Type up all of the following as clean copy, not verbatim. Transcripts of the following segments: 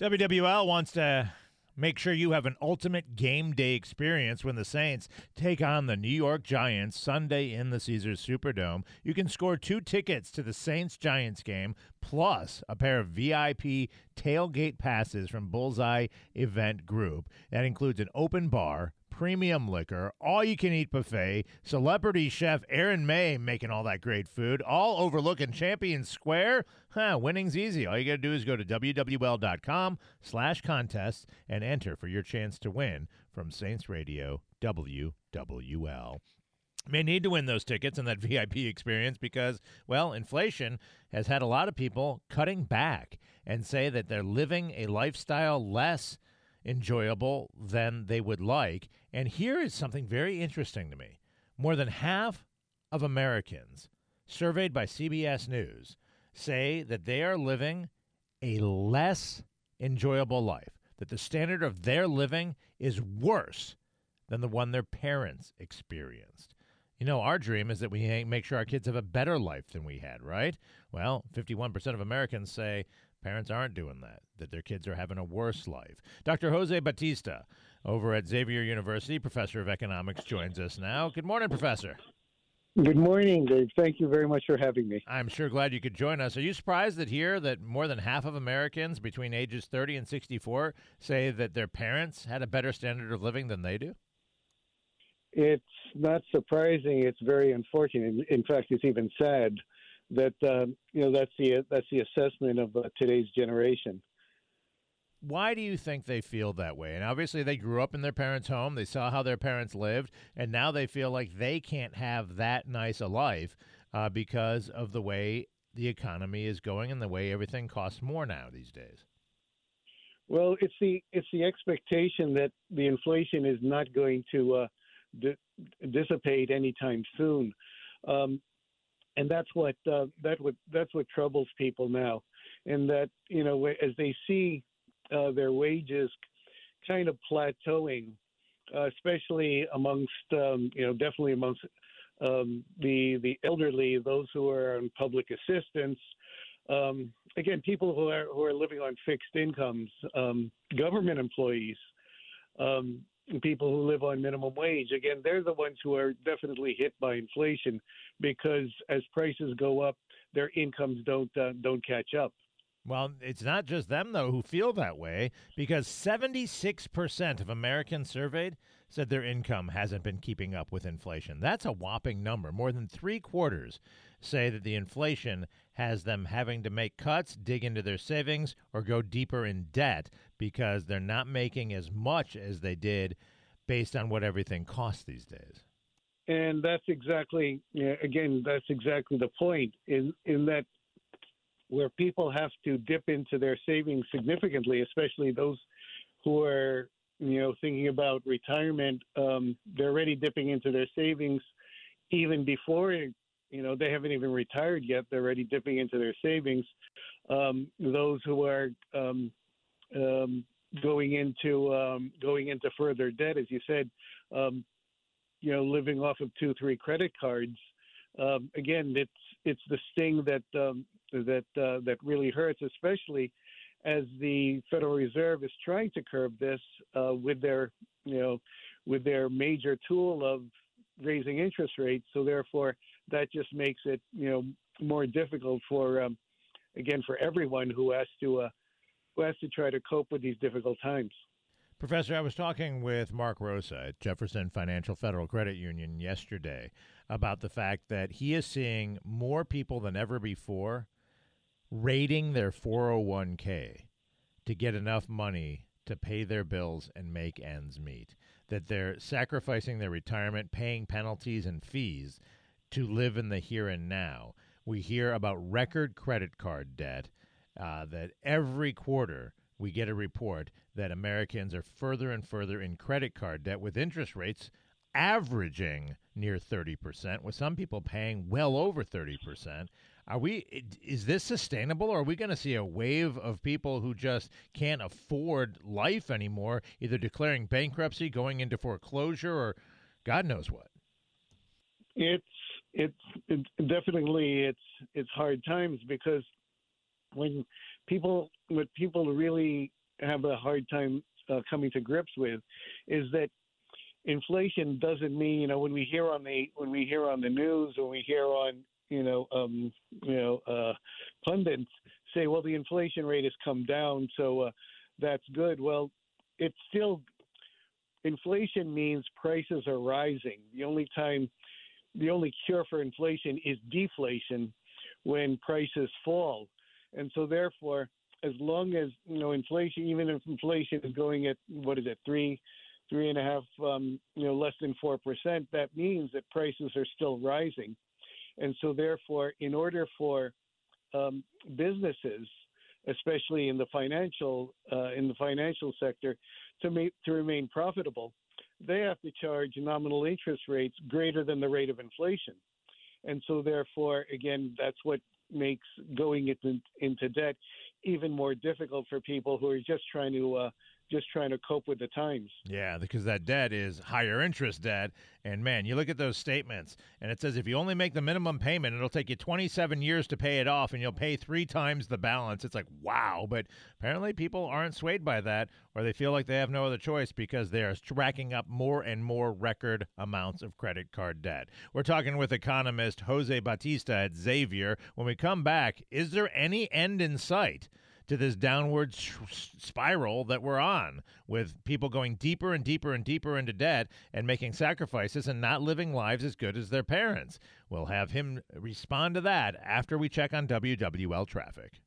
WWL wants to make sure you have an ultimate game day experience when the Saints take on the New York Giants Sunday in the Caesars Superdome. You can score 2 tickets to the Saints-Giants game, plus a pair of VIP tailgate passes from Bullseye Event Group. That includes an open bar, premium liquor, all-you-can-eat buffet, celebrity chef Aaron May making all that great food, all overlooking Champion Square. Winning's easy. All you got to do is go to WWL.com/contests and enter for your chance to win from Saints Radio WWL. May need to win those tickets and that VIP experience because, well, inflation has had a lot of people cutting back and say that they're living a lifestyle less enjoyable than they would like. And here is something very interesting to me. More than half of Americans surveyed by CBS News say that they are living a less enjoyable life, that the standard of their living is worse than the one their parents experienced. You know, our dream is that we make sure our kids have a better life than we had, right? Well, 51% of Americans say parents aren't doing that their kids are having a worse life. Dr. Jose Bautista over at Xavier University, professor of economics, joins us now. Good morning, Professor. Good morning, Dave. Thank you very much for having me. I'm sure glad you could join us. Are you surprised that here that more than half of Americans between ages 30 and 64 say that their parents had a better standard of living than they do? It's not surprising. It's very unfortunate. In fact, it's even sad that that's the assessment of today's generation. Why do you think they feel that way? And obviously they grew up in their parents' home. They saw how their parents lived, and now they feel like they can't have that nice a life because of the way the economy is going and the way everything costs more now these days. Well, it's the expectation that the inflation is not going to dissipate anytime soon. And that's what troubles people now, and that, you know, as they see their wages kind of plateauing, especially amongst the elderly, those who are on public assistance. Again, people who are living on fixed incomes, government employees, people who live on minimum wage, again, they're the ones who are definitely hit by inflation because as prices go up, their incomes don't catch up. Well, it's not just them, though, who feel that way, because 76% of Americans surveyed said their income hasn't been keeping up with inflation. That's a whopping number. More than 3/4 say that the inflation has them having to make cuts, dig into their savings, or go deeper in debt because they're not making as much as they did based on what everything costs these days. And that's exactly, that's exactly the point in that where people have to dip into their savings significantly, especially those who are, thinking about retirement. They're already dipping into their savings even before, they haven't even retired yet. They're already dipping into their savings. Those who are going into further debt, as you said, living off of 2-3 credit cards. Again, it's the sting that really hurts, especially as the Federal Reserve is trying to curb this with their major tool of raising interest rates. So therefore, that just makes it, you know, more difficult for, again, for everyone who has to try to cope with these difficult times. Professor, I was talking with Mark Rosa at Jefferson Financial Federal Credit Union yesterday about the fact that he is seeing more people than ever before raiding their 401k to get enough money to pay their bills and make ends meet, that they're sacrificing their retirement, paying penalties and fees to live in the here and now. We hear about record credit card debt, that every quarter we get a report that Americans are further and further in credit card debt, with interest rates averaging near 30%, with some people paying well over 30%. Is this sustainable, or are we going to see a wave of people who just can't afford life anymore, either declaring bankruptcy, going into foreclosure, or God knows what? It's definitely it's hard times, because what people really have a hard time coming to grips with is that inflation doesn't mean, you know, when we hear on the news, or we hear on, pundits say, well, the inflation rate has come down, so that's good. Well, it's still, inflation means prices are rising. The only cure for inflation is deflation, when prices fall. And so therefore, as long as, you know, inflation, even if inflation is going at, what is it, 3.5%, less than 4%, that means that prices are still rising. And so therefore, in order for businesses, especially in the financial sector, to remain profitable, they have to charge nominal interest rates greater than the rate of inflation. And so therefore, again, that's what makes going into debt even more difficult for people who are just trying to cope with the times. Yeah, because that debt is higher interest debt. And, man, you look at those statements, and it says if you only make the minimum payment, it'll take you 27 years to pay it off, and you'll pay 3 times the balance. It's like, wow. But apparently people aren't swayed by that, or they feel like they have no other choice, because they are racking up more and more record amounts of credit card debt. We're talking with economist Jose Bautista at Xavier. When we come back, is there any end in sight to this downward spiral that we're on, with people going deeper and deeper and deeper into debt and making sacrifices and not living lives as good as their parents? We'll have him respond to that after we check on WWL traffic.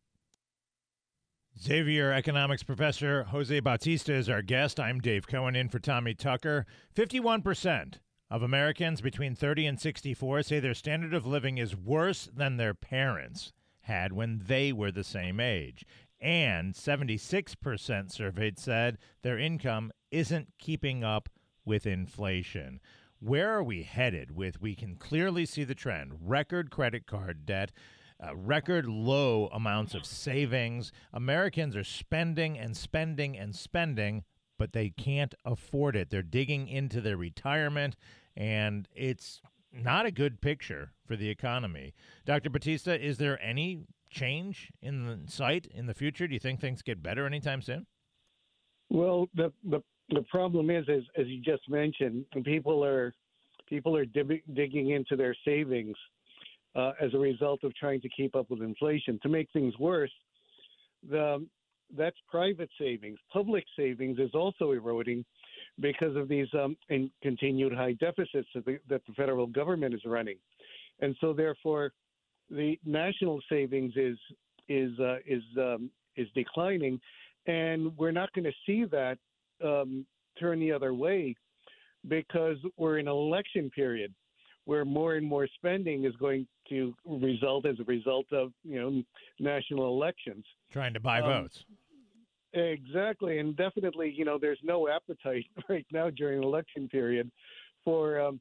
Xavier economics professor Jose Bautista is our guest. I'm Dave Cohen, in for Tommy Tucker. 51% of Americans between 30 and 64 say their standard of living is worse than their parents had when they were the same age. And 76% surveyed said their income isn't keeping up with inflation. Where are we headed with? We can clearly see the trend. Record credit card debt, record low amounts of savings. Americans are spending and spending and spending, but they can't afford it. They're digging into their retirement, and it's not a good picture for the economy. Dr. Bautista, is there any change in sight in the future? Do you think things get better anytime soon? Well, the problem is, as you just mentioned, people are digging into their savings as a result of trying to keep up with inflation. To make things worse, that's private savings. Public savings is also eroding because of these continued high deficits that the federal government is running. And so therefore, the national savings is declining, and we're not going to see that turn the other way, because we're in an election period where more and more spending is going to result as a result of, you know, national elections. Trying to buy votes. Exactly. And definitely, you know, there's no appetite right now during election period for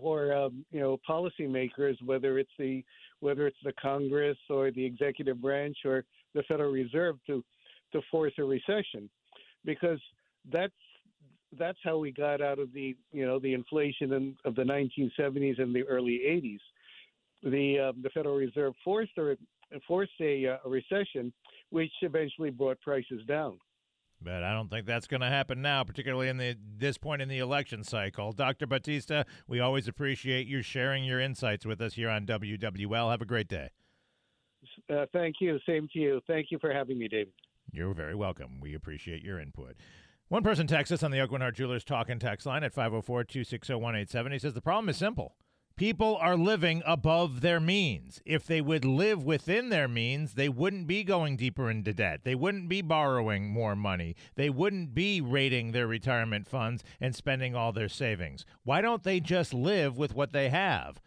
policymakers, whether it's the Congress or the executive branch or the Federal Reserve, to force a recession, because that's how we got out of the inflation of the 1970s and the early 80s. The Federal Reserve forced a recession, which eventually brought prices down. But I don't think that's going to happen now, particularly in this point in the election cycle. Dr. Bautista, we always appreciate you sharing your insights with us here on WWL. Have a great day. Thank you. Same to you. Thank you for having me, David. You're very welcome. We appreciate your input. One person texts us on the Oakland Heart Jewelers Talk and Text line at 504-260-1870. He says the problem is simple. People are living above their means. If they would live within their means, they wouldn't be going deeper into debt. They wouldn't be borrowing more money. They wouldn't be raiding their retirement funds and spending all their savings. Why don't they just live with what they have?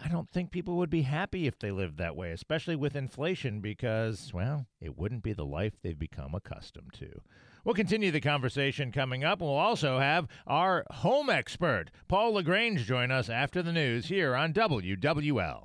I don't think people would be happy if they lived that way, especially with inflation, because, well, it wouldn't be the life they've become accustomed to. We'll continue the conversation coming up. We'll also have our home expert, Paul LaGrange, join us after the news here on WWL.